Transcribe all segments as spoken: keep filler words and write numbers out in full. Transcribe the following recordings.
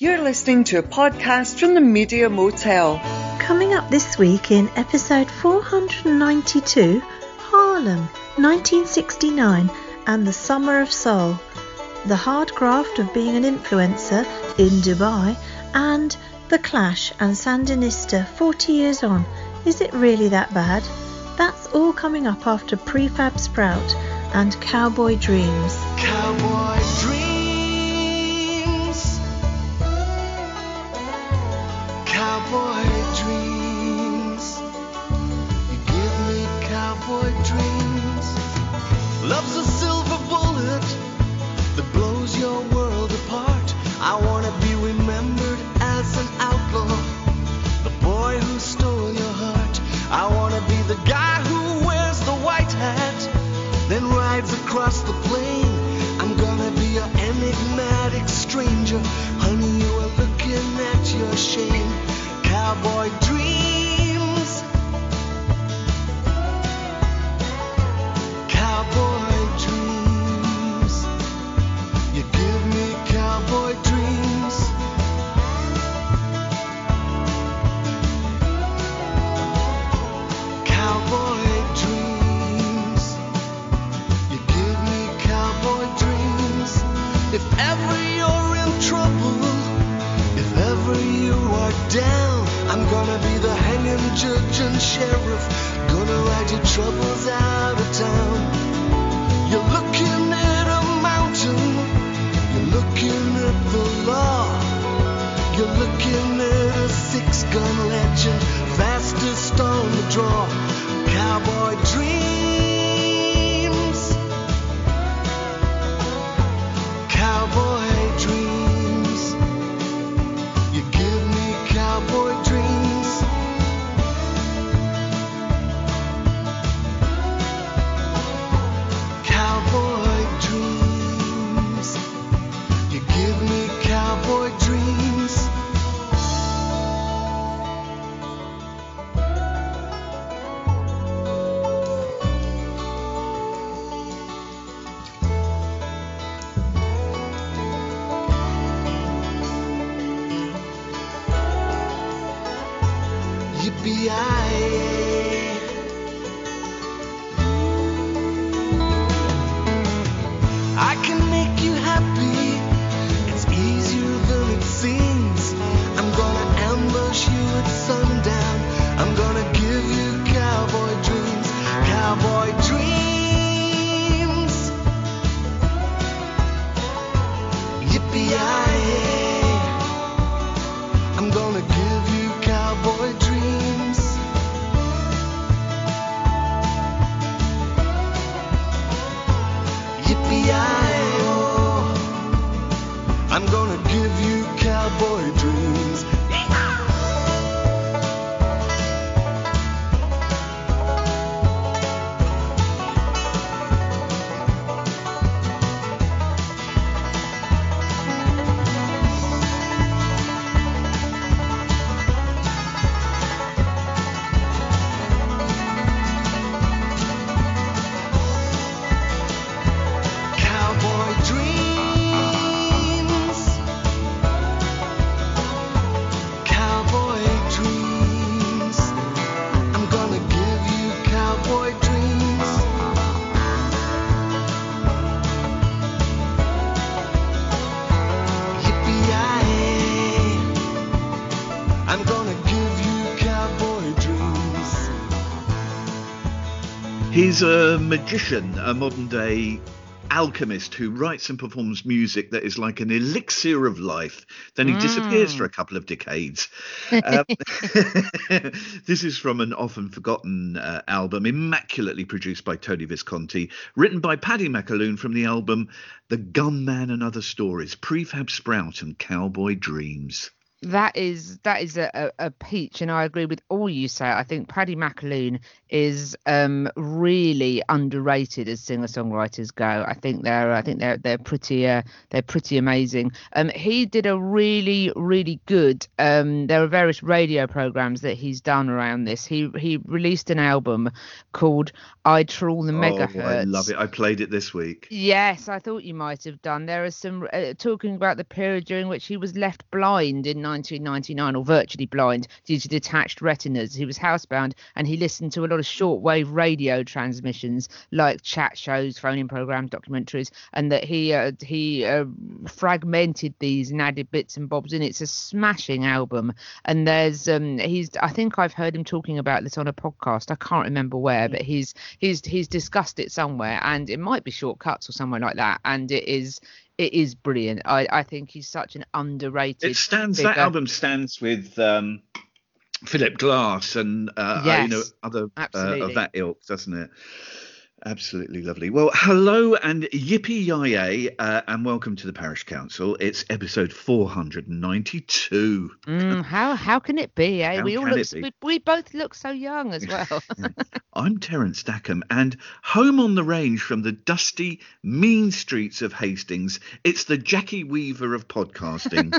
You're listening to a podcast from the Media Motel. Coming up this week in episode four hundred ninety-two, Harlem, nineteen sixty-nine and the Summer of Soul, the hard graft of being an influencer in Dubai, and The Clash and Sandinista forty years on. Is it really that bad? That's all coming up after Prefab Sprout and Cowboy Dreams. Cowboy Dreams. Cowboy dreams, you give me cowboy dreams. Love's a silver bullet that blows your world apart. I want to be remembered as an outlaw, the boy who stole your heart. I want to be the guy who wears the white hat, then rides across the plain. I'm gonna be an enigmatic stranger. Honey, you are looking at your shame. Cowboy dreams, cowboy dreams, you give me cowboy dreams. Cowboy dreams, you give me cowboy dreams. If ever you're in trouble, if ever you are down, I'm gonna be the hanging judge and sheriff, gonna ride your troubles out of town. You're looking at a mountain, you're looking at the law, you're looking at a six-gun legend, fastest on the draw. Cowboy dreams, cowboy dreams, you give me cowboy dreams. He's a magician, a modern-day alchemist who writes and performs music that is like an elixir of life. Then he mm. disappears for a couple of decades. Um, this is from an often forgotten uh, album, immaculately produced by Tony Visconti, written by Paddy McAloon, from the album The Gunman and Other Stories, Prefab Sprout and Cowboy Dreams. That is that is a, a peach, and I agree with all you say. I think Paddy McAloon is um, really underrated as singer-songwriters go. I think they're I think they're they're pretty uh, they're pretty amazing. Um, he did a really really good. Um, there are various radio programs that he's done around this. He he released an album called "I Trawl the Megahertz." Oh, I love it! I played it this week. Yes, I thought you might have done. There is some uh, talking about the period during which he was left blind in nineteen ninety-nine, or virtually blind due to detached retinas. He was housebound, and he listened to a lot of shortwave radio transmissions like chat shows, phone-in programs, documentaries, and that he uh, he uh, fragmented these and added bits and bobs in. It's a smashing album, and there's um he's I think I've heard him talking about this on a podcast. I can't remember where, but he's he's he's discussed it somewhere, and it might be Shortcuts or somewhere like that, and it is It is brilliant. I, I think he's such an underrated. It stands. Figure. That album stands with um, Philip Glass and uh, yes, you know, other uh, of that ilk, doesn't it? Absolutely lovely. Well, hello and yippee yay, uh, and welcome to the Parish Council. It's episode four hundred ninety-two. Mm, how how can it be? Eh? We all look. We, we both look so young as well. I'm Terence Dackham, and home on the range from the dusty, mean streets of Hastings, it's the Jackie Weaver of podcasting,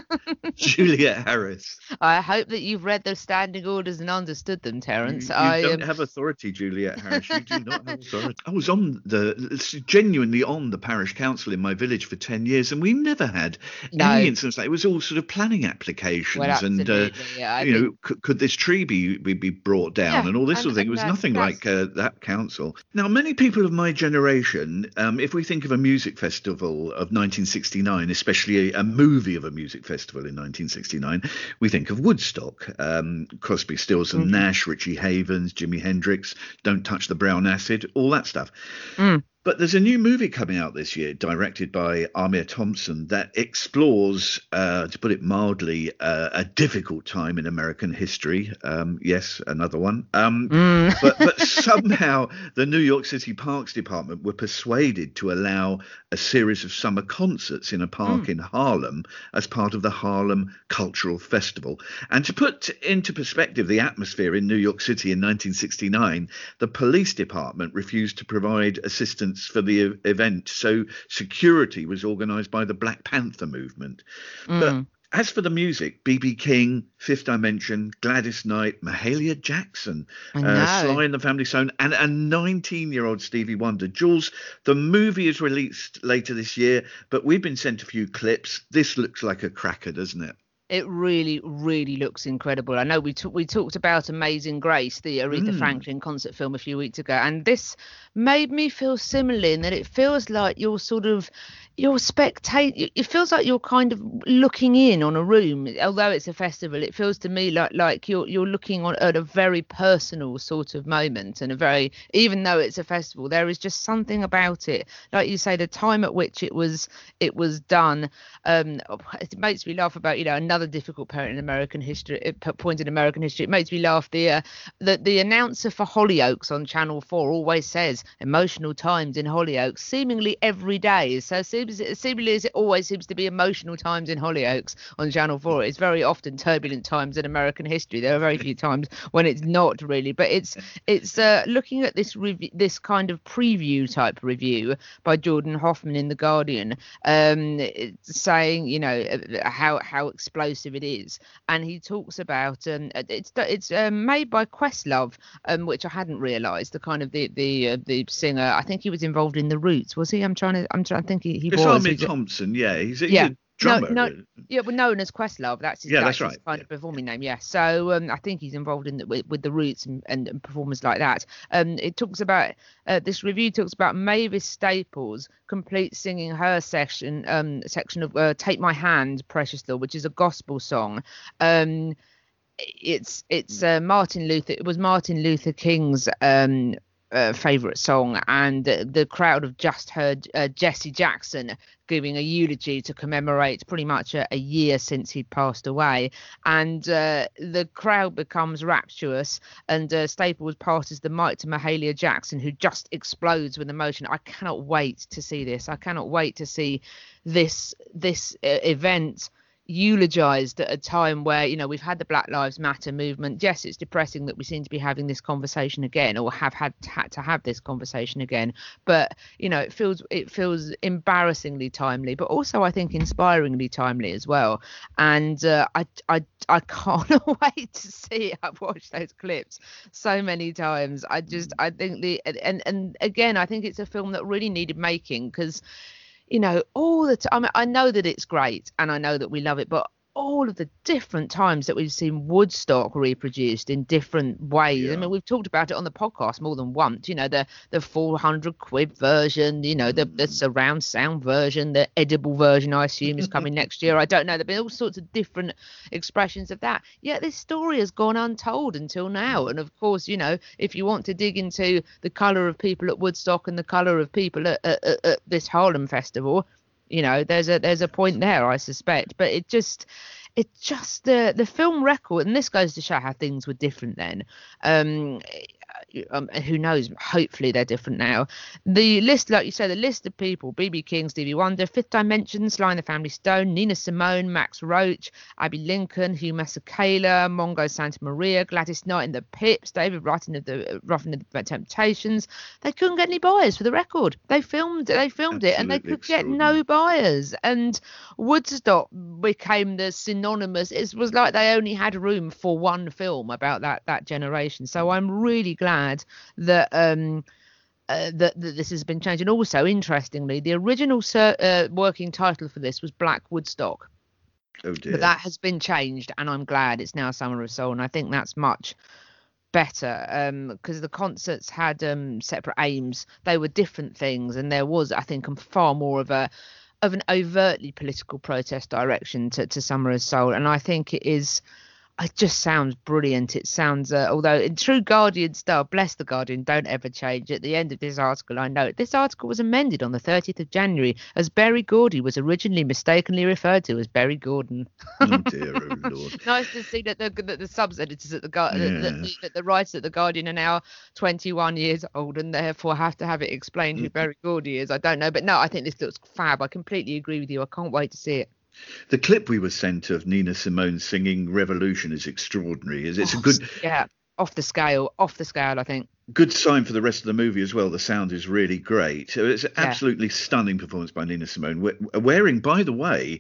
Juliet Harris. I hope that you've read the standing orders and understood them, Terence. You, you I don't um... have authority, Juliet Harris. You do not have authority. I was on the genuinely on the parish council in my village for ten years, and we never had no. any instance. It was all sort of planning applications, well, and uh, yeah, you think... know, could, could this tree be be brought down, yeah, and all this and, sort of thing. It was that, nothing that's... like. Uh, that council. Now, many people of my generation, um, if we think of a music festival of nineteen sixty-nine, especially a, a movie of a music festival in nineteen sixty-nine, we think of Woodstock, um, Crosby, Stills and mm-hmm. Nash, Richie Havens, Jimi Hendrix, Don't Touch the Brown Acid, all that stuff. Mm. But there's a new movie coming out this year, directed by Ahmir Thompson, that explores, uh, to put it mildly, uh, a difficult time in American history. Um, yes, another one. Um, mm. but, but somehow the New York City Parks Department were persuaded to allow a series of summer concerts in a park mm. in Harlem as part of the Harlem Cultural Festival. And to put into perspective the atmosphere in New York City in nineteen sixty-nine, the police department refused to provide assistance for the event, so security was organised by the Black Panther movement. Mm. But as for the music, B B King, Fifth Dimension, Gladys Knight, Mahalia Jackson, uh, Sly and the Family Stone, and a nineteen-year-old Stevie Wonder. Jules, the movie is released later this year, but we've been sent a few clips. This looks like a cracker, doesn't it? It really, really looks incredible. I know we t- we talked about Amazing Grace, the Aretha mm. Franklin concert film a few weeks ago, and this made me feel similarly in that it feels like you're sort of, you're spectating. It feels like you're kind of looking in on a room, although it's a festival. It feels to me like like you're you're looking on at a very personal sort of moment, and a very, even though it's a festival, there is just something about it. Like you say, the time at which it was it was done. Um, it makes me laugh about, you know, another Another difficult point in American history. Point in American history. It makes me laugh. The uh, the, the announcer for Hollyoaks on Channel Four always says emotional times in Hollyoaks, seemingly every day. So seems seemingly as it always seems to be emotional times in Hollyoaks on Channel Four. It's very often turbulent times in American history. There are very few times when it's not really. But it's it's uh, looking at this rev- this kind of preview type review by Jordan Hoffman in The Guardian, um, saying, you know, how how explain. It is, and he talks about um, it's it's um, made by Questlove, um, which I hadn't realised. The kind of the the uh, the singer, I think he was involved in The Roots, was he? I'm trying to I'm trying to think he, he it's was. It's Ahmir Thompson, yeah, he's, he's yeah. A- Drummer. No, no, yeah, well, known as Questlove. That's his, yeah, that's that's his right. kind yeah. of performing name. Yeah, so um, I think he's involved in the, with, with The Roots and, and, and performers like that. Um, it talks about uh, this review talks about Mavis Staples complete singing her section um section of uh, Take My Hand, Precious Lord, which is a gospel song. Um, it's it's uh, Martin Luther. It was Martin Luther King's um. Uh, favourite song, and uh, the crowd have just heard uh, Jesse Jackson giving a eulogy to commemorate pretty much a, a year since he passed away, and uh, the crowd becomes rapturous, and uh, Staples passes the mic to Mahalia Jackson, who just explodes with emotion. I cannot wait to see this. I cannot wait to see this this uh, event eulogized at a time where, you know, we've had the Black Lives Matter movement. Yes, it's depressing that we seem to be having this conversation again, or have had had to have this conversation again, but, you know, it feels it feels embarrassingly timely, but also I think inspiringly timely as well. And uh, I, I I can't wait to see it. I've watched those clips so many times. I just I think the and and again I think it's a film that really needed making, because, you know, all the time, I mean, I know that it's great and I know that we love it, but all of the different times that we've seen Woodstock reproduced in different ways. Yeah. I mean, we've talked about it on the podcast more than once, you know, the the four hundred quid version, you know, the, the surround sound version, the edible version, I assume is coming next year. I don't know. There've been all sorts of different expressions of that. Yet this story has gone untold until now. And of course, you know, if you want to dig into the colour of people at Woodstock and the colour of people at, at, at, at this Harlem festival, you know, there's a there's a point there, I suspect. But it just it just the the film record, and this goes to show how things were different then. Um, um who knows? Hopefully they're different now. The list, like you say, the list of people: B B King, Stevie Wonder, Fifth Dimension, Sly and the Family Stone, Nina Simone, Max Roach, Abby Lincoln, Hugh Masekela, Mongo Santamaria, Gladys Knight and the Pips, David Ruffin of the Ruffin of the Temptations. They couldn't get any buyers for the record. They filmed they filmed Absolutely it, and they could get no buyers. And Woodstock became the synonymous. It was like they only had room for one film about that that generation. So I'm really glad that um uh, that, that this has been changed. And also, interestingly, the original ser- uh, working title for this was Black Woodstock. Oh dear. But that has been changed, and I'm glad it's now Summer of Soul, and I think that's much better, um because the concerts had um separate aims. They were different things, and there was, I think, far more of a of an overtly political protest direction to, to Summer of Soul, and I think it is it just sounds brilliant. It sounds, uh, although in true Guardian style, bless the Guardian, don't ever change. At the end of this article, I note, this article was amended on the thirtieth of January, as Barry Gordy was originally mistakenly referred to as Barry Gordon. Oh dear, oh Lord. Nice to see that the, that the subs editors at the Guardian, yeah. that, that the writers at the Guardian are now twenty-one years old and therefore have to have it explained who Barry Gordy is. I don't know, but no, I think this looks fab. I completely agree with you. I can't wait to see it. The clip we were sent of Nina Simone singing Revolution is extraordinary. It's a good, yeah, off the scale, off the scale, I think. Good sign for the rest of the movie as well. The sound is really great. So it's an absolutely yeah. stunning performance by Nina Simone, wearing, by the way,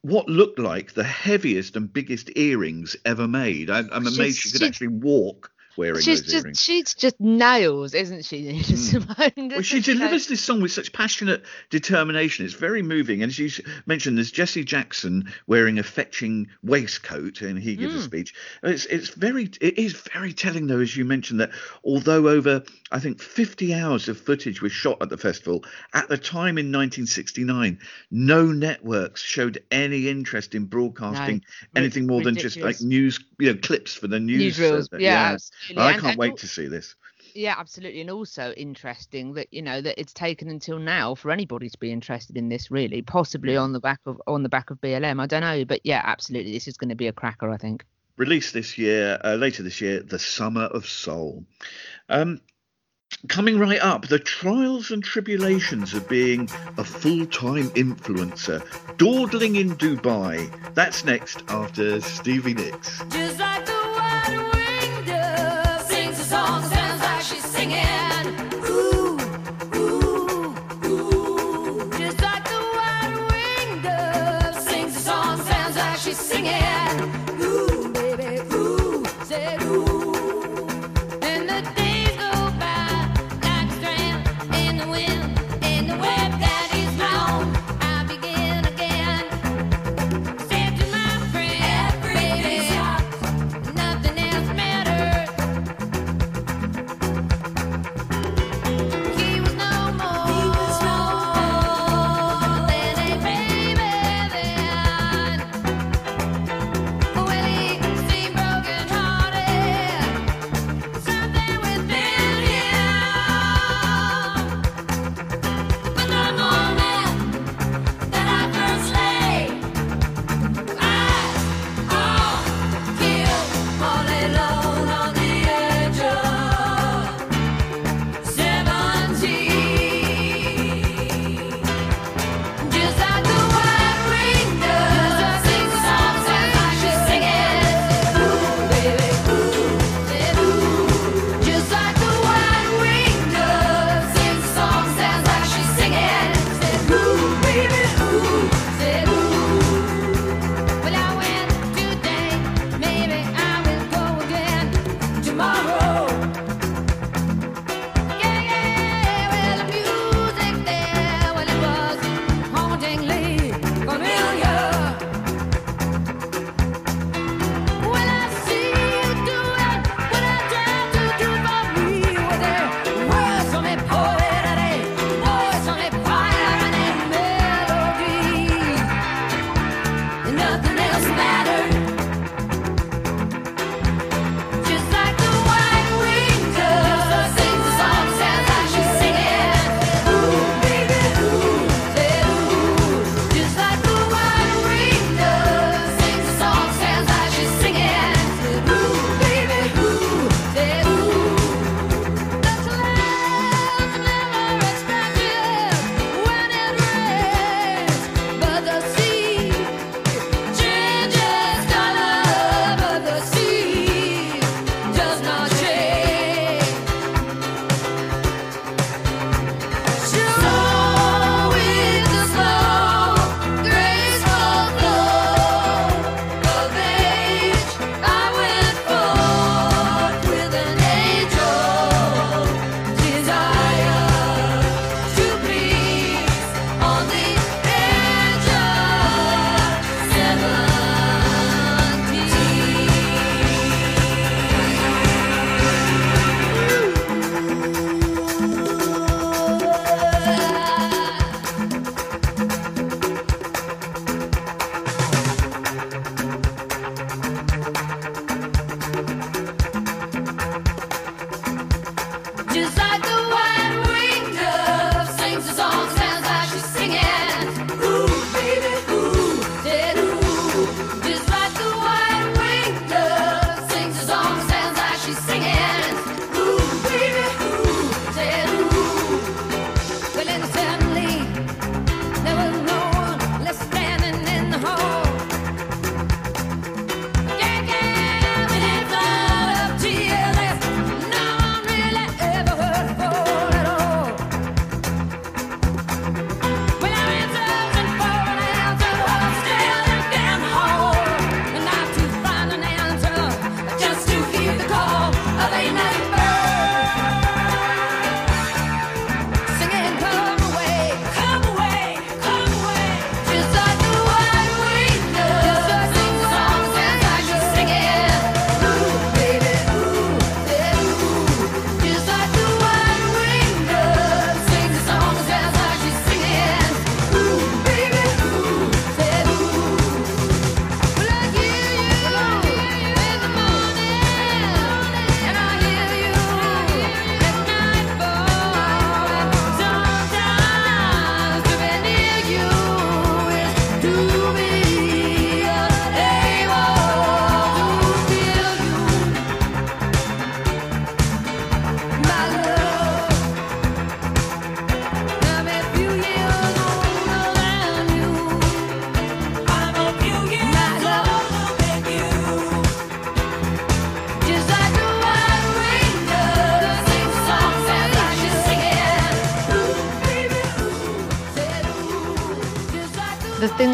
what looked like the heaviest and biggest earrings ever made. I'm, I'm amazed she, she could she... actually walk. Wearing she's those just she's just nails, isn't she, Nina mm. Simone? Well, she delivers this song with such passionate determination. It's very moving. And as you mentioned, there's Jesse Jackson wearing a fetching waistcoat, and he gives mm. a speech. It's it's very it is very telling, though, as you mentioned, that although over I think fifty hours of footage was shot at the festival at the time in nineteen sixty-nine, no networks showed any interest in broadcasting no. anything more Ridiculous. than just like news, you know, clips for the news. Newsreels, uh, yeah. yeah. Really. I can't and, and, wait to see this. Yeah, absolutely. And also interesting that, you know, that it's taken until now for anybody to be interested in this, really, possibly on the back of on the back of B L M. I don't know. But yeah, absolutely. This is going to be a cracker, I think. Released this year, uh, later this year, The Summer of Soul. Um, coming right up, the trials and tribulations of being a full-time influencer, dawdling in Dubai. That's next after Stevie Nicks. Just like the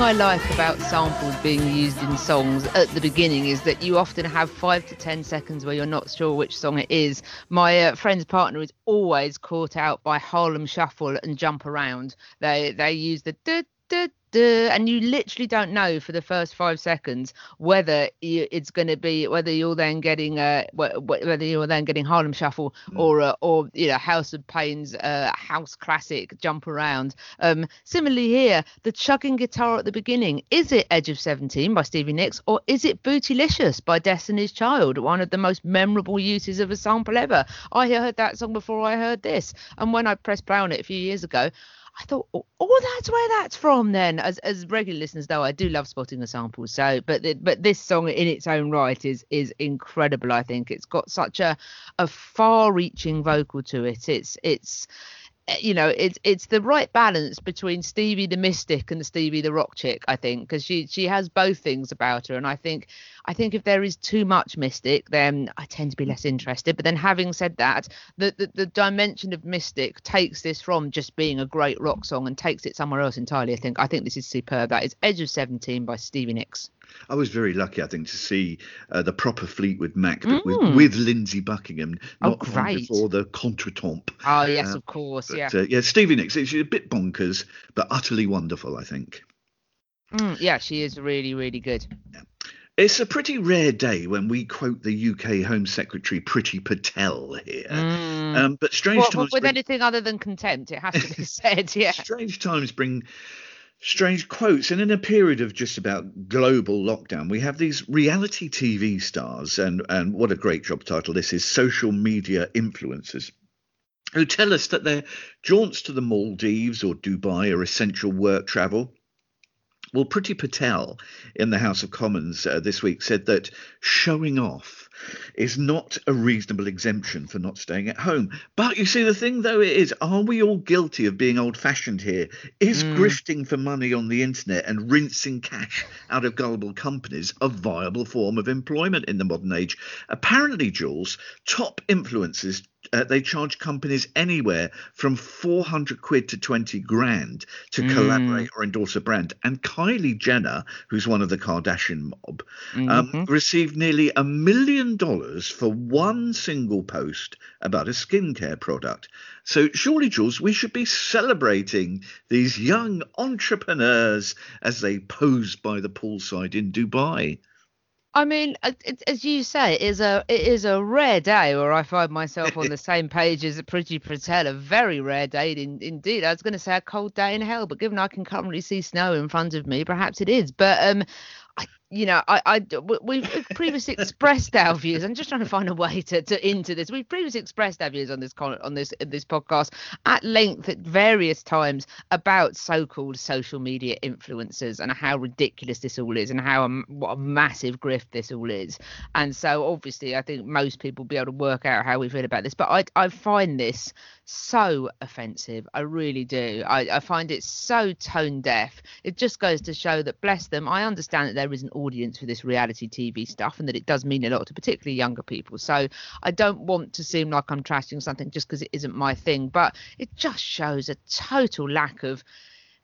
I like about samples being used in songs at the beginning is that you often have five to ten seconds where you're not sure which song it is. My uh, friend's partner is always caught out by Harlem Shuffle and Jump Around. They they use the duh, duh, duh, and you literally don't know for the first five seconds whether it's going to be whether you're then getting uh whether you're then getting Harlem Shuffle mm. or uh, or you know House of Pain's uh, house classic Jump Around. Um, similarly here, the chugging guitar at the beginning, is it Edge of Seventeen by Stevie Nicks or is it Bootylicious by Destiny's Child? One of the most memorable uses of a sample ever. I heard that song before I heard this, and when I pressed play on it a few years ago, I thought, oh, oh, that's where that's from then. As as regular listeners, though, I do love spotting the samples. So, but the, but this song in its own right is is incredible. I think it's got such a a far-reaching vocal to it. It's it's you know it's it's the right balance between Stevie the mystic and Stevie the rock chick. I think because she she has both things about her, and I think. I think if there is too much mystic, then I tend to be less interested. But then having said that, the, the, the dimension of mystic takes this from just being a great rock song and takes it somewhere else entirely. I think I think this is superb. That is Edge of Seventeen by Stevie Nicks. I was very lucky, I think, to see uh, the proper Fleetwood Mac but mm. with, with Lindsey Buckingham, not oh, long before the contretemps. Oh, yes, uh, of course. But, yeah. Uh, yeah, Stevie Nicks, it's a bit bonkers, but utterly wonderful, I think. Mm, yeah, she is really, really good. Yeah. It's a pretty rare day when we quote the U K Home Secretary Priti Patel here. Mm. Um, but strange well, times... With bring... anything other than contempt, it has to be said, yeah. Strange times bring strange quotes. And in a period of just about global lockdown, we have these reality T V stars, and, and what a great job title this is, social media influencers, who tell us that their jaunts to the Maldives or Dubai are essential work travel. Well, Priti Patel in the House of Commons uh, this week said that showing off is not a reasonable exemption for not staying at home. But you see, the thing, though, it is, are we all guilty of being old-fashioned here? Is mm. grifting for money on the internet and rinsing cash out of gullible companies a viable form of employment in the modern age? Apparently, Jules, top influencers Uh, they charge companies anywhere from four hundred quid to twenty grand to mm. collaborate or endorse a brand. And Kylie Jenner, who's one of the Kardashian mob, mm-hmm. um, received nearly a million dollars for one single post about a skincare product. So surely, Jules, we should be celebrating these young entrepreneurs as they pose by the poolside in Dubai. I mean, as you say, it is a it is a rare day where I find myself on the same page as Priti Patel. A very rare day in, indeed. I was going to say a cold day in hell, but given I can currently see snow in front of me, perhaps it is. But um, I, you know, I, I we've previously expressed our views. I'm just trying to find a way to, to into this. We've previously expressed our views on this on this this podcast at length at various times about so-called social media influencers and how ridiculous this all is and how um, what a massive grift this all is. And so obviously, I think most people will be able to work out how we feel about this. But I I find this so offensive. I really do. I, I find it so tone deaf. It just goes to show that, bless them, I understand that there is an audience for this reality T V stuff and that it does mean a lot to particularly younger people. So I don't want to seem like I'm trashing something just because it isn't my thing, but it just shows a total lack of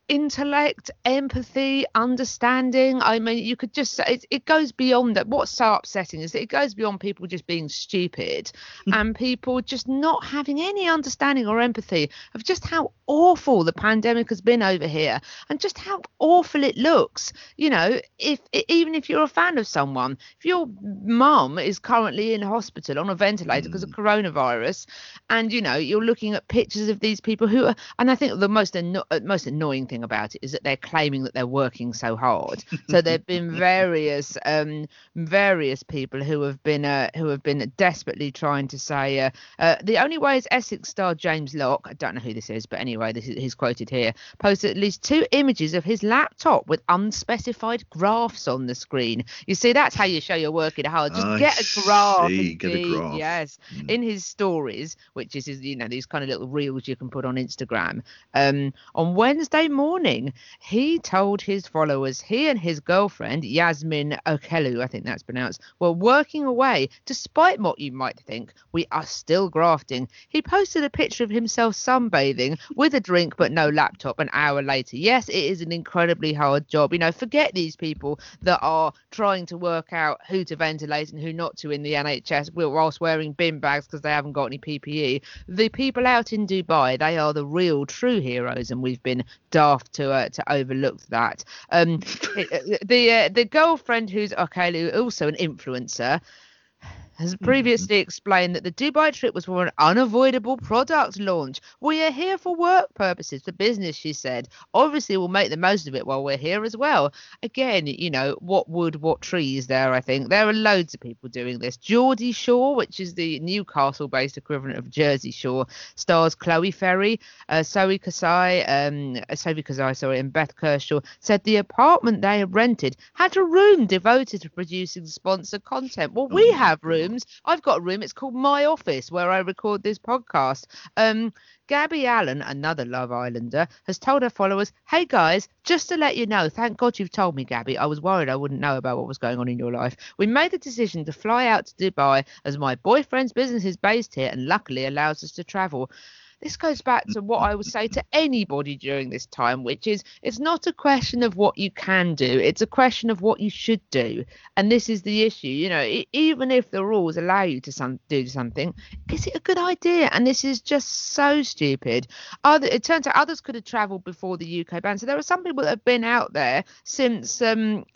intellect, empathy, understanding. I mean, you could just say it, it goes beyond that. What's so upsetting is that it goes beyond people just being stupid and people just not having any understanding or empathy of just how awful the pandemic has been over here and just how awful it looks. You know, if even if you're a fan of someone, if your mum is currently in hospital on a ventilator because mm. of coronavirus, and you know, you're looking at pictures of these people who are, and I think the most anno- most annoying thing about it is that they're claiming that they're working so hard. So there've been various um various people who have been uh, who have been desperately trying to say uh, uh, the only way is Essex star James Locke, I don't know who this is, but anyway, this is, he's quoted here, posted at least two images of his laptop with unspecified graphs on the screen. You see, that's how you show you're working hard. Just I get a graph, see, get a graph. Yes, mm. in his stories, which is his, you know, these kind of little reels you can put on Instagram. Um, on Wednesday morning morning he told his followers he and his girlfriend Yasmin Okelu, I think that's pronounced, were working away. Despite what you might think, we are still grafting. He posted a picture of himself sunbathing with a drink but no laptop an hour later. Yes, it is an incredibly hard job. You know, forget these people that are trying to work out who to ventilate and who not to in the N H S whilst wearing bin bags because they haven't got any P P E. The people out in Dubai, they are the real true heroes, and we've been dark to uh, to overlook that. Um, the uh, the girlfriend, who's Okelu, also an influencer, has previously explained that the Dubai trip was for an unavoidable product launch. We are here for work purposes, for business, she said. Obviously, we'll make the most of it while we're here as well. Again, you know, what wood, what trees there, I think. There are loads of people doing this. Geordie Shore, which is the Newcastle-based equivalent of Jersey Shore, stars Chloe Ferry, uh, Zoe Kasai, um, Sophie Kasai, sorry, and Beth Kershaw, said the apartment they had rented had a room devoted to producing sponsored content. Well, we have rooms. I've got a room, it's called My Office, where I record this podcast. Um, Gabby Allen, another Love Islander, has told her followers, hey guys, just to let you know, thank God you've told me, Gabby. I was worried I wouldn't know about what was going on in your life. We made the decision to fly out to Dubai as my boyfriend's business is based here and luckily allows us to travel. This goes back to what I would say to anybody during this time, which is it's not a question of what you can do. It's a question of what you should do. And this is the issue. You know, it, even if the rules allow you to some, do something, is it a good idea? And this is just so stupid. Other, it turns out others could have travelled before the U K ban. So there are some people that have been out there since... Um,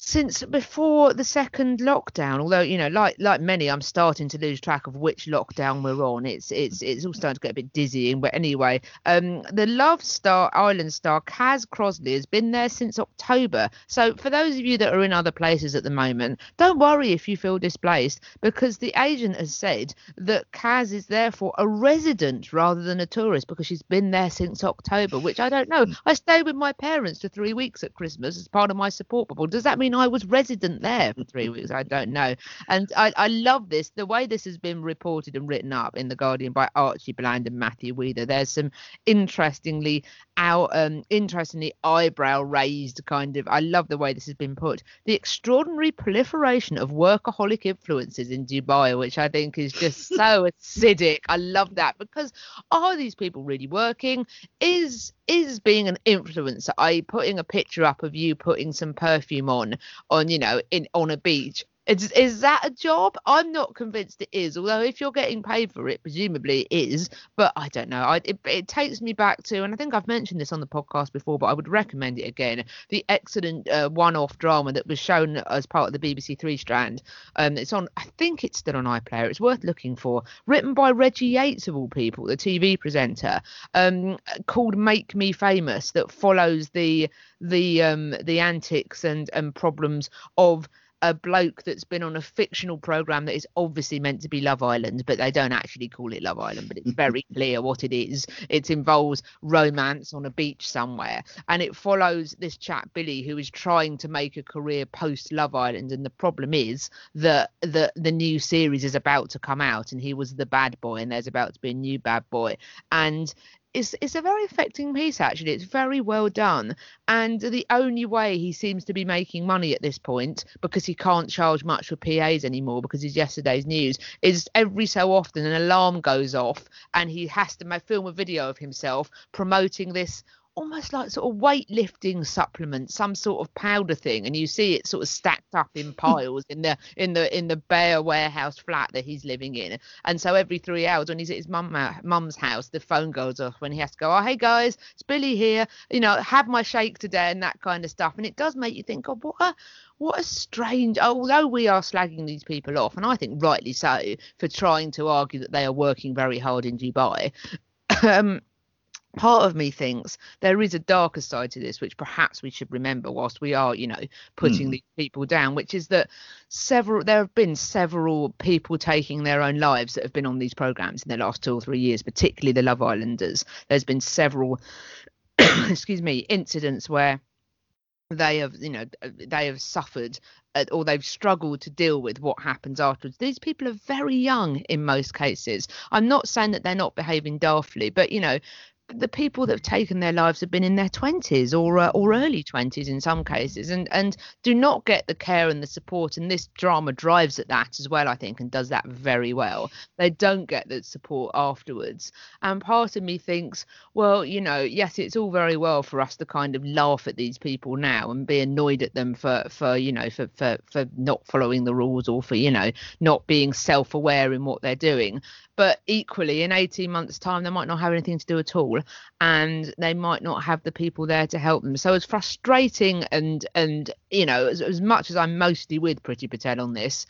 since before the second lockdown, although, you know, like like many, I'm starting to lose track of which lockdown we're on. It's it's it's all starting to get a bit dizzying. But anyway, um, the Love Island star Kaz Crosley has been there since October. So for those of you that are in other places at the moment, don't worry if you feel displaced, because the agent has said that Kaz is therefore a resident rather than a tourist, because she's been there since October, which I don't know. I stayed with my parents for three weeks at Christmas as part of my support bubble. Does that mean I was resident there for three weeks? I don't know. And I, I love this. The way this has been reported and written up in The Guardian by Archie Bland and Matthew Wheeler, there's some interestingly our um, interestingly eyebrow raised kind of, I love the way this has been put. The extraordinary proliferation of workaholic influences in Dubai, which I think is just so acidic. I love that, because are these people really working? Is is being an influencer, that is putting a picture up of you putting some perfume on, on, you know, in on a beach, Is, is that a job? I'm not convinced it is, although if you're getting paid for it, presumably it is. But I don't know. I, it, it takes me back to, and I think I've mentioned this on the podcast before, but I would recommend it again, the excellent uh, one-off drama that was shown as part of the B B C Three Strand. Um, it's on, I think it's still on iPlayer. It's worth looking for. Written by Reggie Yates, of all people, the T V presenter, um, called Make Me Famous, that follows the the um, the antics and, and problems of a bloke that's been on a fictional program that is obviously meant to be Love Island, but they don't actually call it Love Island, but it's very clear what it is. It involves romance on a beach somewhere, and it follows this chap Billy, who is trying to make a career post Love Island, and the problem is that the the new series is about to come out, and he was the bad boy, and there's about to be a new bad boy, and It's, it's a very affecting piece, actually. It's very well done. And the only way he seems to be making money at this point, because he can't charge much for P As anymore because he's yesterday's news, is every so often an alarm goes off and he has to make, film a video of himself promoting this almost like sort of weightlifting supplement, some sort of powder thing, and you see it sort of stacked up in piles in the in the in the bare warehouse flat that he's living in. And so every three hours when he's at his mum mum's house, the phone goes off when he has to go, oh, hey guys, it's Billy here, you know, have my shake today, and that kind of stuff. And it does make you think, oh, what a What a strange, although we are slagging these people off, and I think rightly so, for trying to argue that they are working very hard in Dubai. um, Part of me thinks there is a darker side to this, which perhaps we should remember whilst we are, you know, putting mm. these people down, which is that several there have been several people taking their own lives that have been on these programmes in the last two or three years, particularly the Love Islanders. There's been several, excuse me, incidents where they have, you know, they have suffered or they've struggled to deal with what happens afterwards. These people are very young in most cases. I'm not saying that they're not behaving daftly, but, you know, the people that have taken their lives have been in their twenties or uh, or early twenties in some cases, and and do not get the care and the support, and this drama drives at that as well, I think, and does that very well. They don't get the support afterwards, and part of me thinks, well, you know, yes, it's all very well for us to kind of laugh at these people now and be annoyed at them for for you know for for, for not following the rules, or for, you know, not being self-aware in what they're doing. But equally, in eighteen months' time, they might not have anything to do at all, and they might not have the people there to help them. So it's frustrating, and, and you know, as, as much as I'm mostly with Priti Patel on this,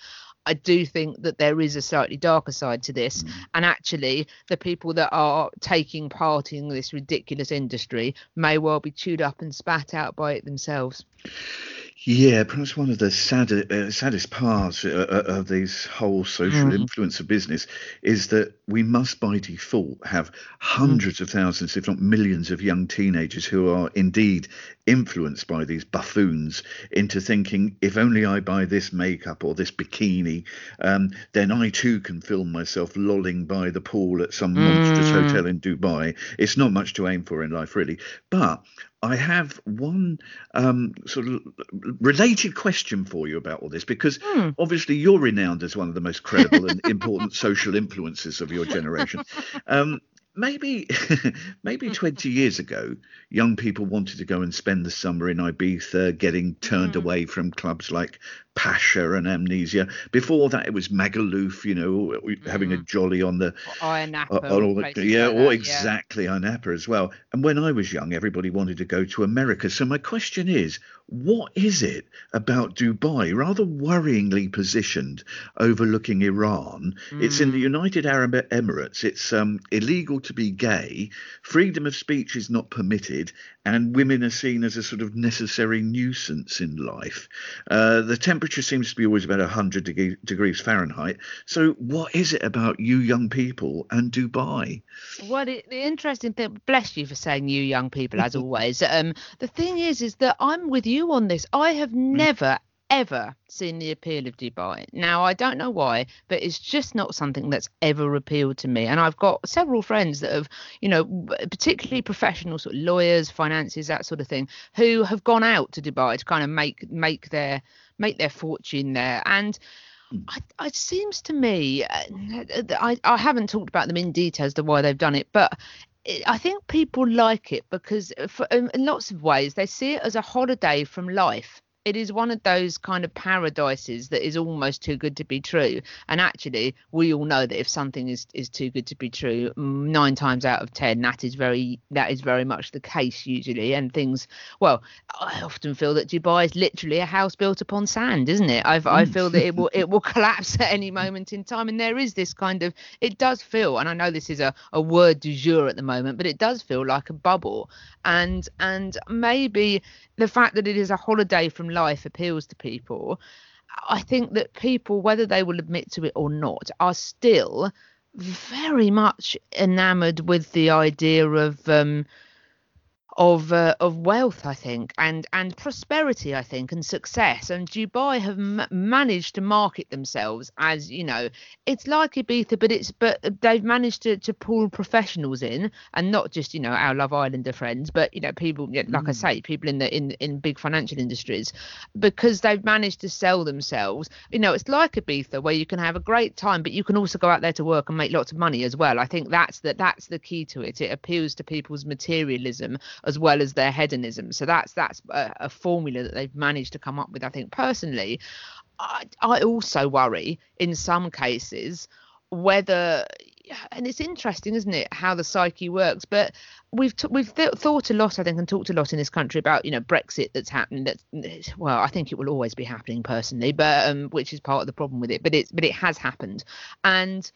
I do think that there is a slightly darker side to this. Mm. And actually, the people that are taking part in this ridiculous industry may well be chewed up and spat out by it themselves. Yeah, perhaps one of the saddest, uh, saddest parts uh, of this whole social mm. influencer business is that we must, by default, have hundreds mm. of thousands, if not millions, of young teenagers who are indeed influenced by these buffoons into thinking, if only I buy this makeup or this bikini, um, then I too can film myself lolling by the pool at some mm. monstrous hotel in Dubai. It's not much to aim for in life, really. But I have one um, sort of related question for you about all this, because mm. obviously you're renowned as one of the most credible and important social influencers of your generation. Um, maybe maybe twenty years ago, young people wanted to go and spend the summer in Ibiza, getting turned mm. away from clubs like Pasha and Amnesia. Before that, it was Magaluf, you know, having mm. a jolly on the... Or, or Anapa. Or, or, or, yeah, or that, exactly, yeah. Anapa as well. And when I was young, everybody wanted to go to America. So my question is, what is it about Dubai, rather worryingly positioned, overlooking Iran? Mm. It's in the United Arab Emirates. It's um, illegal to be gay. Freedom of speech is not permitted. And women are seen as a sort of necessary nuisance in life. Uh, the temperature seems to be always about one hundred degrees Fahrenheit. So what is it about you young people and Dubai? Well, the, the interesting thing, bless you for saying you young people, as always. Um, the thing is, is that I'm with you on this. I have never, ever seen the appeal of Dubai. Now, I don't know why, but it's just not something that's ever appealed to me. And I've got several friends that have, you know, particularly professional sort of lawyers, finances, that sort of thing, who have gone out to Dubai to kind of make make their make their fortune there. And I, it seems to me, I, I haven't talked about them in detail as to why they've done it, but I think people like it because for, in lots of ways they see it as a holiday from life. It is one of those kind of paradises that is almost too good to be true. And actually, we all know that if something is, is too good to be true, nine times out of ten, that is very that is very much the case usually. And things, well, I often feel that Dubai is literally a house built upon sand, isn't it? I've, I feel that it will it will collapse at any moment in time. And there is this kind of, it does feel, and I know this is a, a word du jour at the moment, but it does feel like a bubble. And and maybe the fact that it is a holiday from life appeals to people. I think that people, whether they will admit to it or not, are still very much enamored with the idea of um of uh, of wealth, I think, and and prosperity, I think, and success. And Dubai have m- managed to market themselves as, you know, it's like Ibiza, but it's but they've managed to, to pull professionals in, and not just, you know, our Love Islander friends, but, you know, people like mm. I say, people in the in in big financial industries, because they've managed to sell themselves. You know, it's like Ibiza where you can have a great time, but you can also go out there to work and make lots of money as well. I think that's that that's the key to it. It appeals to people's materialism as well as their hedonism. So that's that's a, a formula that they've managed to come up with, I think. Personally, I, I also worry in some cases whether, and it's interesting, isn't it, how the psyche works, but we've t- we've th- thought a lot, I think, and talked a lot in this country about, you know, Brexit that's happened. That's, well, I think it will always be happening personally, but um, which is part of the problem with it, but it's but it has happened. And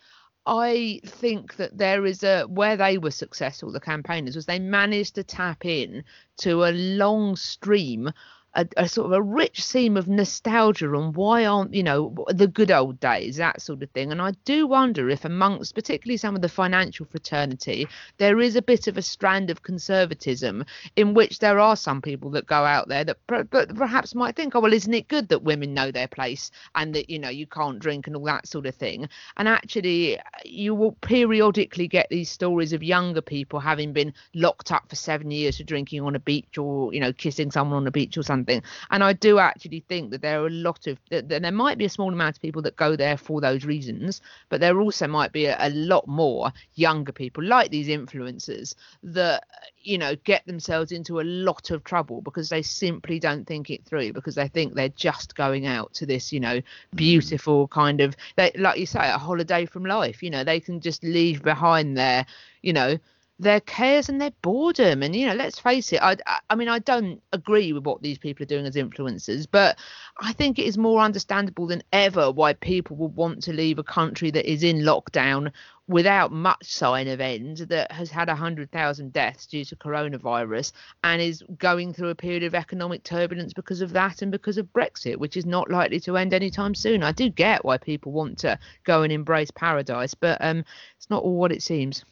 I think that there is a, where they were successful, the campaigners, was they managed to tap in to a long stream, a, a sort of a rich seam of nostalgia and why aren't, you know, the good old days, that sort of thing. And I do wonder if amongst particularly some of the financial fraternity, there is a bit of a strand of conservatism in which there are some people that go out there that per, but perhaps might think, oh, well, isn't it good that women know their place and that, you know, you can't drink and all that sort of thing. And actually, you will periodically get these stories of younger people having been locked up for seven years for drinking on a beach or, you know, kissing someone on a beach or something. Thing. And I do actually think that there are a lot of that there might be a small amount of people that go there for those reasons, but there also might be a, a lot more younger people like these influencers that, you know, get themselves into a lot of trouble because they simply don't think it through, because they think they're just going out to this, you know, beautiful kind of, they, like you say, a holiday from life. You know, they can just leave behind their, you know, their cares and their boredom. And, you know, let's face it, I, I mean, I don't agree with what these people are doing as influencers, but I think it is more understandable than ever why people would want to leave a country that is in lockdown without much sign of end, that has had one hundred thousand deaths due to coronavirus and is going through a period of economic turbulence because of that and because of Brexit, which is not likely to end anytime soon. I do get why people want to go and embrace paradise, but um, it's not all what it seems.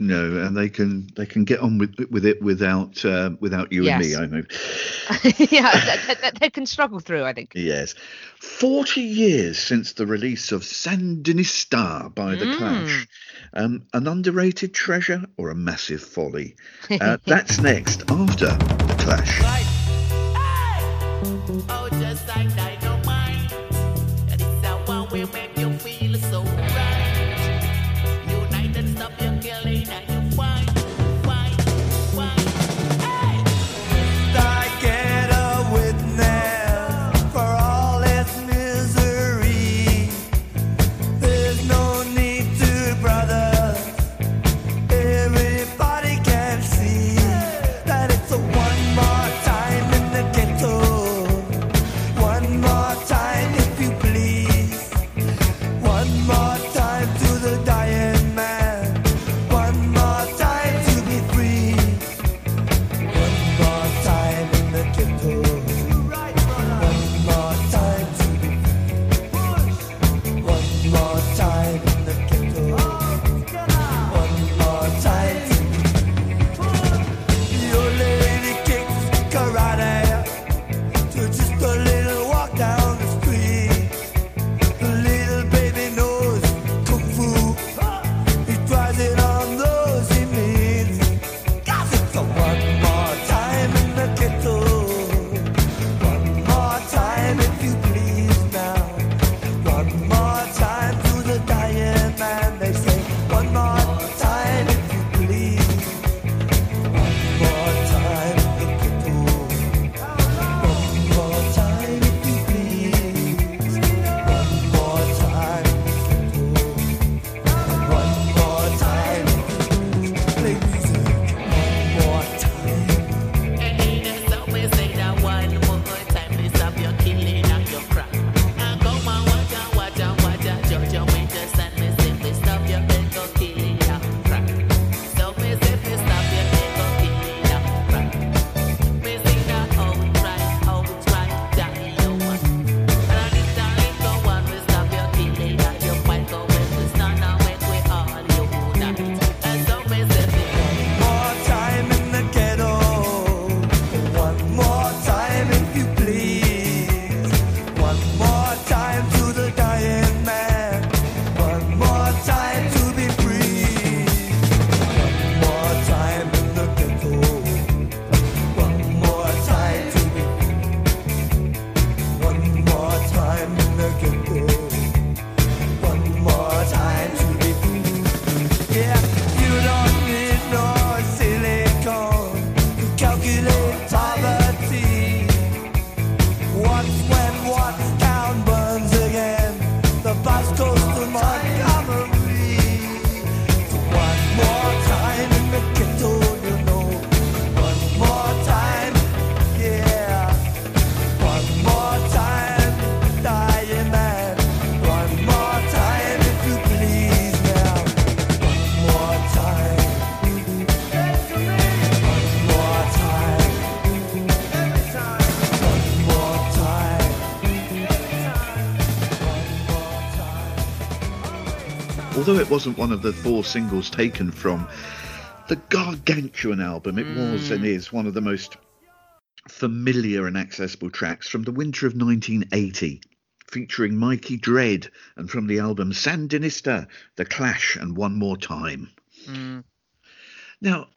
No, and they can they can get on with with it without uh, without you yes. and me, I know. yeah, they, they, they can struggle through, I think. Yes. forty years since the release of Sandinista by The mm. Clash. Um, an underrated treasure or a massive folly? Uh, that's next after The Clash. Right. Hey! Oh, just like dynamite. That is that one will make you feel so right. Wow. although it wasn't one of the four singles taken from the gargantuan album, it mm. was and is one of the most familiar and accessible tracks from the winter of nineteen eighty, featuring Mikey Dread, and from the album Sandinista, The Clash and One More Time. Mm. Now,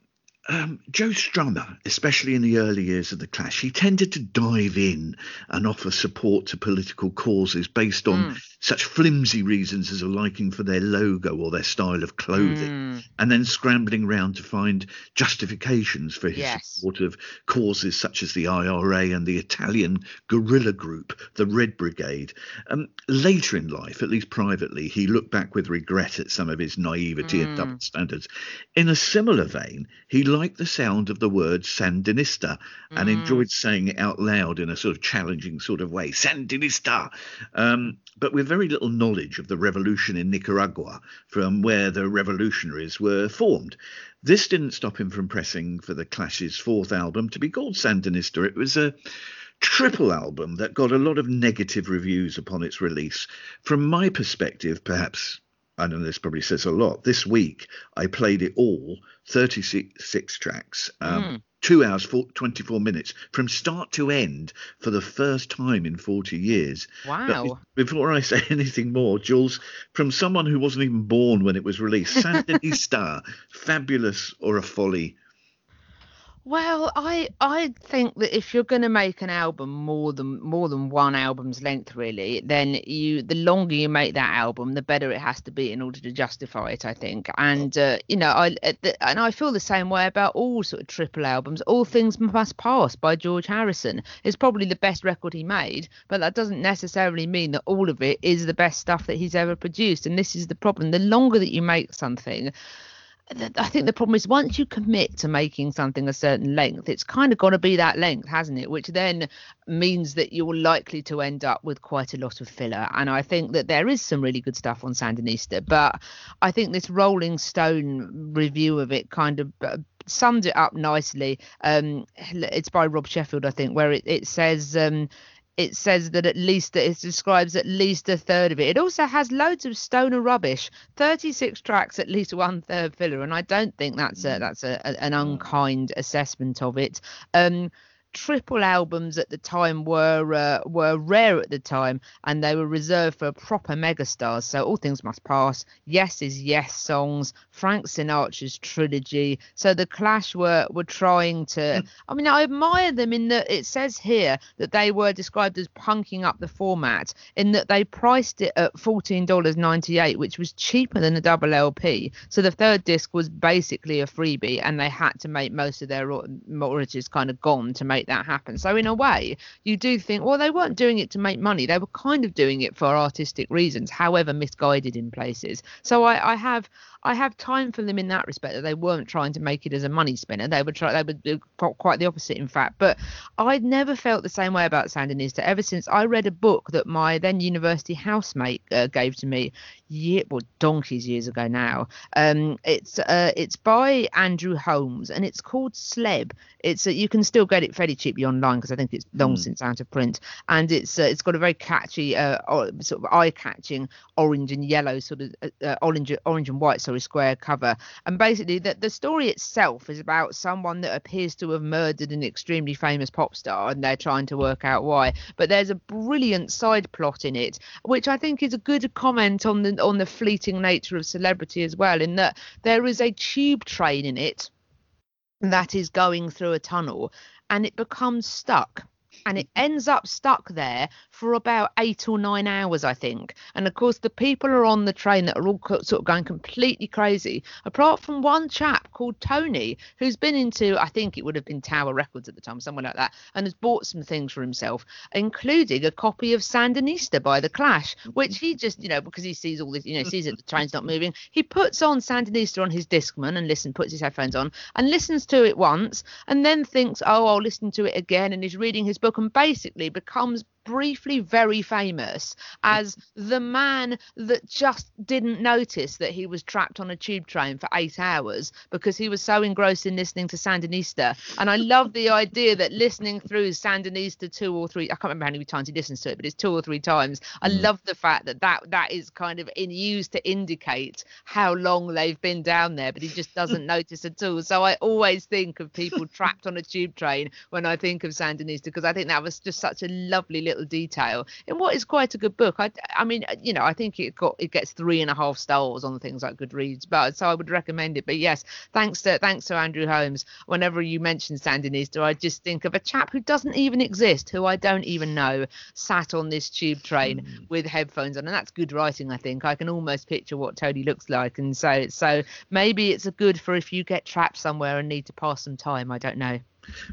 um, Joe Strummer, especially in the early years of The Clash, he tended to dive in and offer support to political causes based on mm. such flimsy reasons as a liking for their logo or their style of clothing, mm. and then scrambling round to find justifications for his yes. support of causes such as the I R A and the Italian guerrilla group, the Red Brigade. Um, later in life, at least privately, he looked back with regret at some of his naivety mm. and double standards. In a similar vein, he liked the sound of the word Sandinista and mm. enjoyed saying it out loud in a sort of challenging sort of way, Sandinista, um, but with very little knowledge of the revolution in Nicaragua, from where the revolutionaries were formed. This didn't stop him from pressing for The Clash's fourth album to be called Sandinista. It was a triple album that got a lot of negative reviews upon its release. From my perspective, perhaps, I know this probably says a lot, this week I played it all, thirty-six tracks, um, mm. two hours, four, twenty-four minutes, from start to end for the first time in forty years. Wow. But before I say anything more, Jules, from someone who wasn't even born when it was released, Sandinista, fabulous or a folly? Well, I I think that if you're going to make an album more than more than one album's length, really, then you the longer you make that album, the better it has to be in order to justify it, I think. And uh, you know, I and I feel the same way about all sort of triple albums. All Things Must Pass by George Harrison is probably the best record he made, but that doesn't necessarily mean that all of it is the best stuff that he's ever produced. And this is the problem: the longer that you make something, I think the problem is once you commit to making something a certain length, it's kind of got to be that length, hasn't it? Which then means that you're likely to end up with quite a lot of filler. And I think that there is some really good stuff on Sandinista, but I think this Rolling Stone review of it kind of summed it up nicely. Um, it's by Rob Sheffield, I think, where it, it says... Um, It says that at least that it describes at least a third of it. It also has loads of stoner rubbish, thirty-six tracks, at least one third filler. And I don't think that's a, that's a, a, an unkind assessment of it. Um, triple albums at the time were uh, were rare at the time, and they were reserved for proper megastars. So All Things Must Pass, Yes is Yes songs, Frank Sinatra's trilogy. So the Clash were were trying to, I mean, I admire them in that it says here that they were described as punking up the format, in that they priced it at fourteen dollars and ninety-eight cents, which was cheaper than a double L P. So the third disc was basically a freebie, and they had to make most of their mortgages kind of gone to make that happen. So in a way, you do think, well, they weren't doing it to make money, they were kind of doing it for artistic reasons, however misguided in places. So I, I have I have time for them in that respect, that they weren't trying to make it as a money spinner. They were try, they would do quite the opposite, in fact. But I'd never felt the same way about Sandinista ever since I read a book that my then university housemate uh, gave to me, year, well, donkeys years ago now. Um, it's uh, it's by Andrew Holmes, and it's called Sleb. It's uh, you can still get it fairly cheaply online because I think it's long mm. since out of print, and it's uh, it's got a very catchy, uh, sort of eye-catching orange and yellow sort of uh, orange orange and white sort a square cover. And basically that the story itself is about someone that appears to have murdered an extremely famous pop star, and they're trying to work out why. But there's a brilliant side plot in it, which I think is a good comment on the on the fleeting nature of celebrity as well, in that there is a tube train in it that is going through a tunnel, and it becomes stuck. And it ends up stuck there for about eight or nine hours, I think. And of course, the people are on the train that are all sort of going completely crazy, apart from one chap called Tony, who's been into, I think it would have been Tower Records at the time, someone like that, and has bought some things for himself, including a copy of Sandinista by The Clash, which he just, you know, because he sees all this, you know, sees that the train's not moving. He puts on Sandinista on his Discman and listen, puts his headphones on and listens to it once, and then thinks, oh, I'll listen to it again, and is reading his book, and basically becomes briefly very famous as the man that just didn't notice that he was trapped on a tube train for eight hours because he was so engrossed in listening to Sandinista. And I love the idea that listening through Sandinista two or three, I can't remember how many times he listens to it, but it's two or three times. I mm. love the fact that, that that is kind of in use to indicate how long they've been down there, but he just doesn't notice at all. So I always think of people trapped on a tube train when I think of Sandinista, because I think that was just such a lovely little detail in what is quite a good book. I, I mean, you know, I think it got it gets three and a half stars on things like Goodreads, but so I would recommend it. But yes, thanks to thanks to Andrew Holmes. Whenever you mention Sandinista, I just think of a chap who doesn't even exist, who I don't even know, sat on this tube train mm. with headphones on, and that's good writing. I think I can almost picture what Tony looks like, and so so maybe it's a good for if you get trapped somewhere and need to pass some time. I don't know.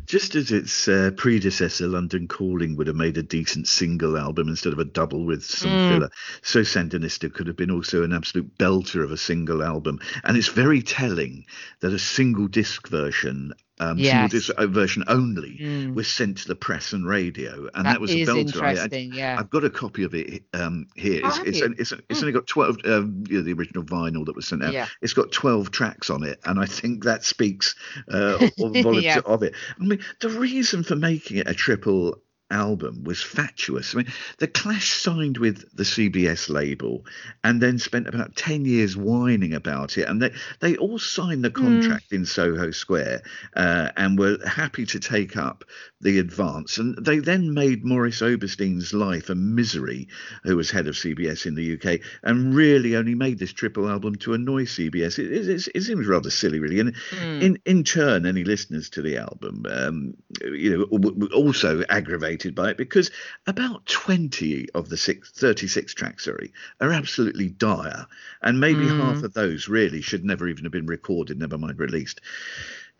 Just as its uh, predecessor, London Calling, would have made a decent single album instead of a double with some mm. filler, so Sandinista could have been also an absolute belter of a single album. And it's very telling that a single disc version, um, yes. single disc version only, mm. was sent to the press and radio. And that, that was a belter. I, I, yeah. I've got a copy of it um, here. It's, oh, it's, an, it's, it's mm. only got twelve, um, you know, the original vinyl that was sent out. Yeah. It's got twelve tracks on it. And I think that speaks uh, of the volume yeah. of it. I mean, the reason for making it a triple album was fatuous. I mean, The Clash signed with the C B S label and then spent about ten years whining about it. And they, they all signed the contract mm. in Soho Square uh, and were happy to take up the advance. And they then made Maurice Oberstein's life a misery, who was head of C B S in the U K, and really only made this triple album to annoy C B S. It, it, it seems rather silly, really. And mm. in, in turn, any listeners to the album, um, you know, w- w- also aggravated by it, because about twenty of the six, thirty-six tracks, sorry, are absolutely dire, and maybe mm. half of those really should never even have been recorded, never mind released.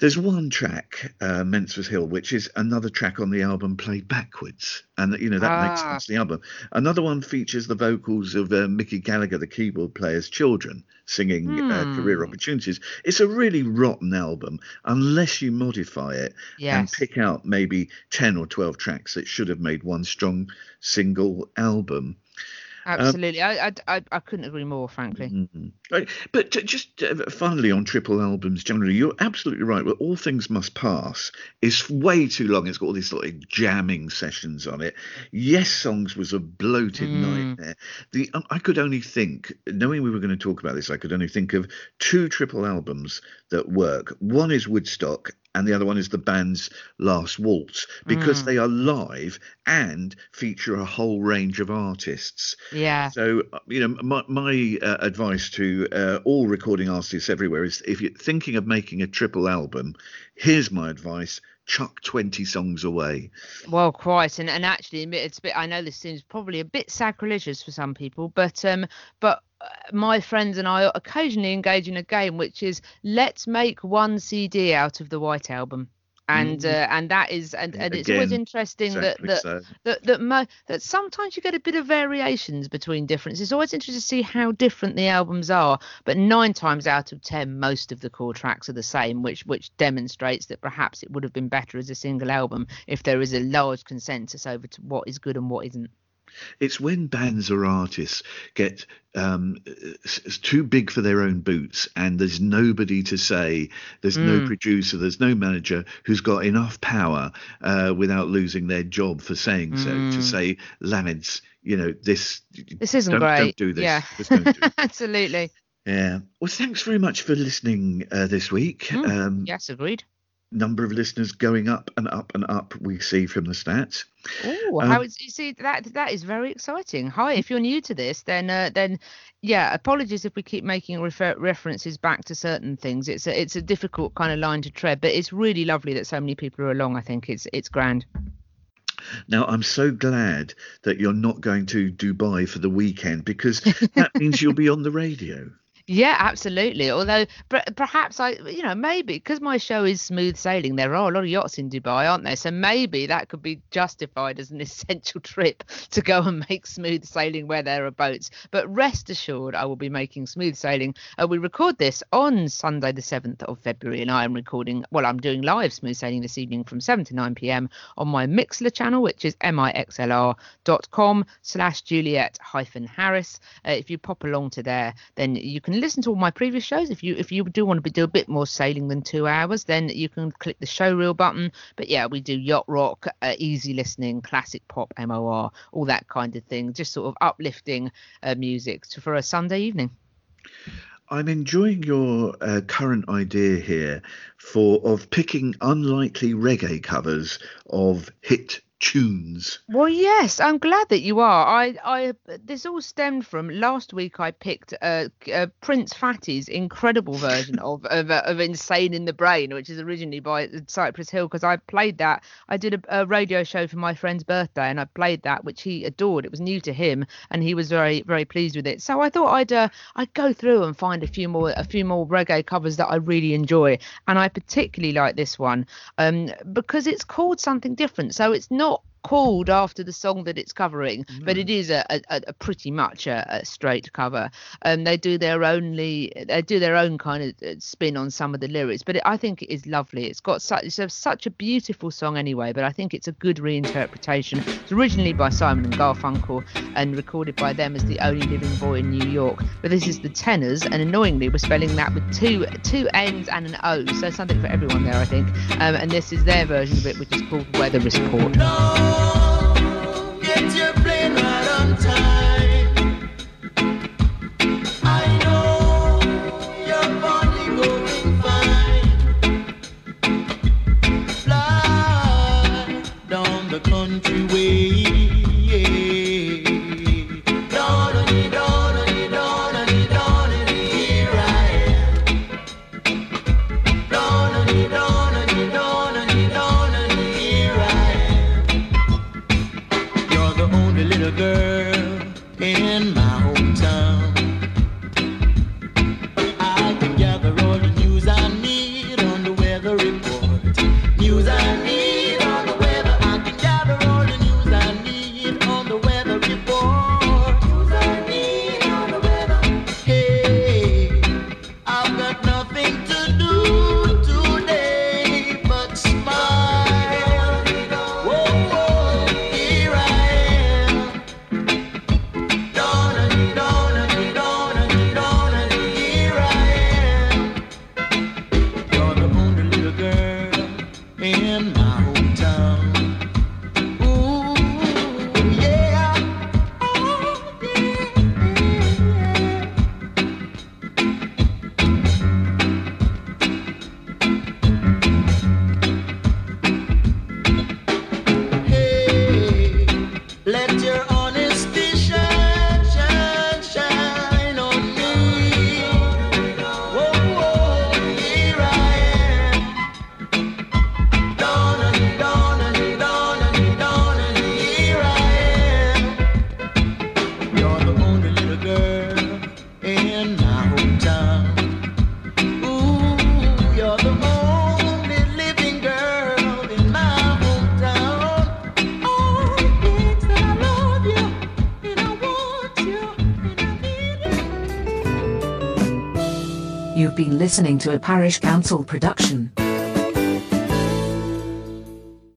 There's one track, uh, Mensa's Hill, which is another track on the album played backwards. And, you know, that ah. makes sense, the album. Another one features the vocals of uh, Mickey Gallagher, the keyboard player's children, singing hmm. uh, Career Opportunities. It's a really rotten album unless you modify it yes. and pick out maybe ten or twelve tracks that should have made one strong single album. Absolutely. Um, I, I I couldn't agree more, frankly. Mm-hmm. Right. But just finally on triple albums generally, you're absolutely right. Well, All Things Must Pass is way too long. It's got all these sort of jamming sessions on it. Yes Songs was a bloated mm. nightmare. The um, I could only think, knowing we were going to talk about this, I could only think of two triple albums that work. One is Woodstock, and the other one is the band's Last Waltz, because mm. they are live and feature a whole range of artists. Yeah. So, you know, my, my uh, advice to uh, all recording artists everywhere is, if you're thinking of making a triple album, here's my advice. Chuck twenty songs away. Well, quite, and and actually, it's a bit, I know this seems probably a bit sacrilegious for some people, but um, but my friends and I occasionally engage in a game, which is let's make one C D out of the White Album. And uh, and that is and, and it's Again, always interesting exactly that that, so. that that mo- that sometimes you get a bit of variations between differences. It's always interesting to see how different the albums are. But nine times out of ten, most of the core tracks are the same, which which demonstrates that perhaps it would have been better as a single album if there is a large consensus over to what is good and what isn't. It's when bands or artists get um, too big for their own boots, and there's nobody to say, there's mm. no producer, there's no manager who's got enough power uh, without losing their job for saying mm. so, to say, lads, you know, this, this isn't don't, great. Don't do this. Yeah. Just don't do it. Absolutely. Yeah. Well, thanks very much for listening uh, this week. Mm. Um, yes, agreed. Number of listeners going up and up and up, we see from the stats. Oh, um, how is, you see that that is very exciting. Hi, if you're new to this, then uh, then yeah, apologies if we keep making refer- references back to certain things. It's a, it's a difficult kind of line to tread, but it's really lovely that so many people are along. I think it's it's grand. Now, I'm so glad that you're not going to Dubai for the weekend, because that means you'll be on the radio. Yeah, absolutely. Although perhaps I, you know, maybe because my show is smooth sailing, there are a lot of yachts in Dubai, aren't there? So maybe that could be justified as an essential trip to go and make smooth sailing where there are boats. But rest assured, I will be making smooth sailing. Uh, we record this on Sunday, the seventh of February, and I am recording, well, I'm doing live smooth sailing this evening from seven to nine p.m. on my Mixlr channel, which is mixlr.com slash Juliet hyphen Harris. Uh, if you pop along to there, then you can listen to all my previous shows. If you if you do want to be, do a bit more sailing than two hours, then you can click the show reel button. But yeah, we do yacht rock, uh, easy listening, classic pop, M O R, all that kind of thing, just sort of uplifting uh, music for a Sunday evening. I'm enjoying your uh, current idea here for of picking unlikely reggae covers of hit tunes. Well, yes, I'm glad that you are. I, I, this all stemmed from last week. I picked uh, uh, Prince Fatty's incredible version of of, uh, of "Insane in the Brain," which is originally by Cypress Hill, because I played that. I did a, a radio show for my friend's birthday, and I played that, which he adored. It was new to him, and he was very, very pleased with it. So I thought I'd uh, I'd go through and find a few more a few more reggae covers that I really enjoy, and I particularly like this one um, because it's called something different. So it's not called after the song that it's covering, mm. but it is a, a, a pretty much a, a straight cover. And um, they do their only they do their own kind of spin on some of the lyrics, but it, I think it is lovely. It's got such it's a, such a beautiful song anyway, but I think it's a good reinterpretation. It's originally by Simon and Garfunkel and recorded by them as The Only Living Boy in New York, but this is the tenors, and annoyingly we're spelling that with two two N's and an O, so something for everyone there, I think. Um, and this is their version of it, which is called Weather Report. No! Get your plane right on time. Listening to a Parish Council production.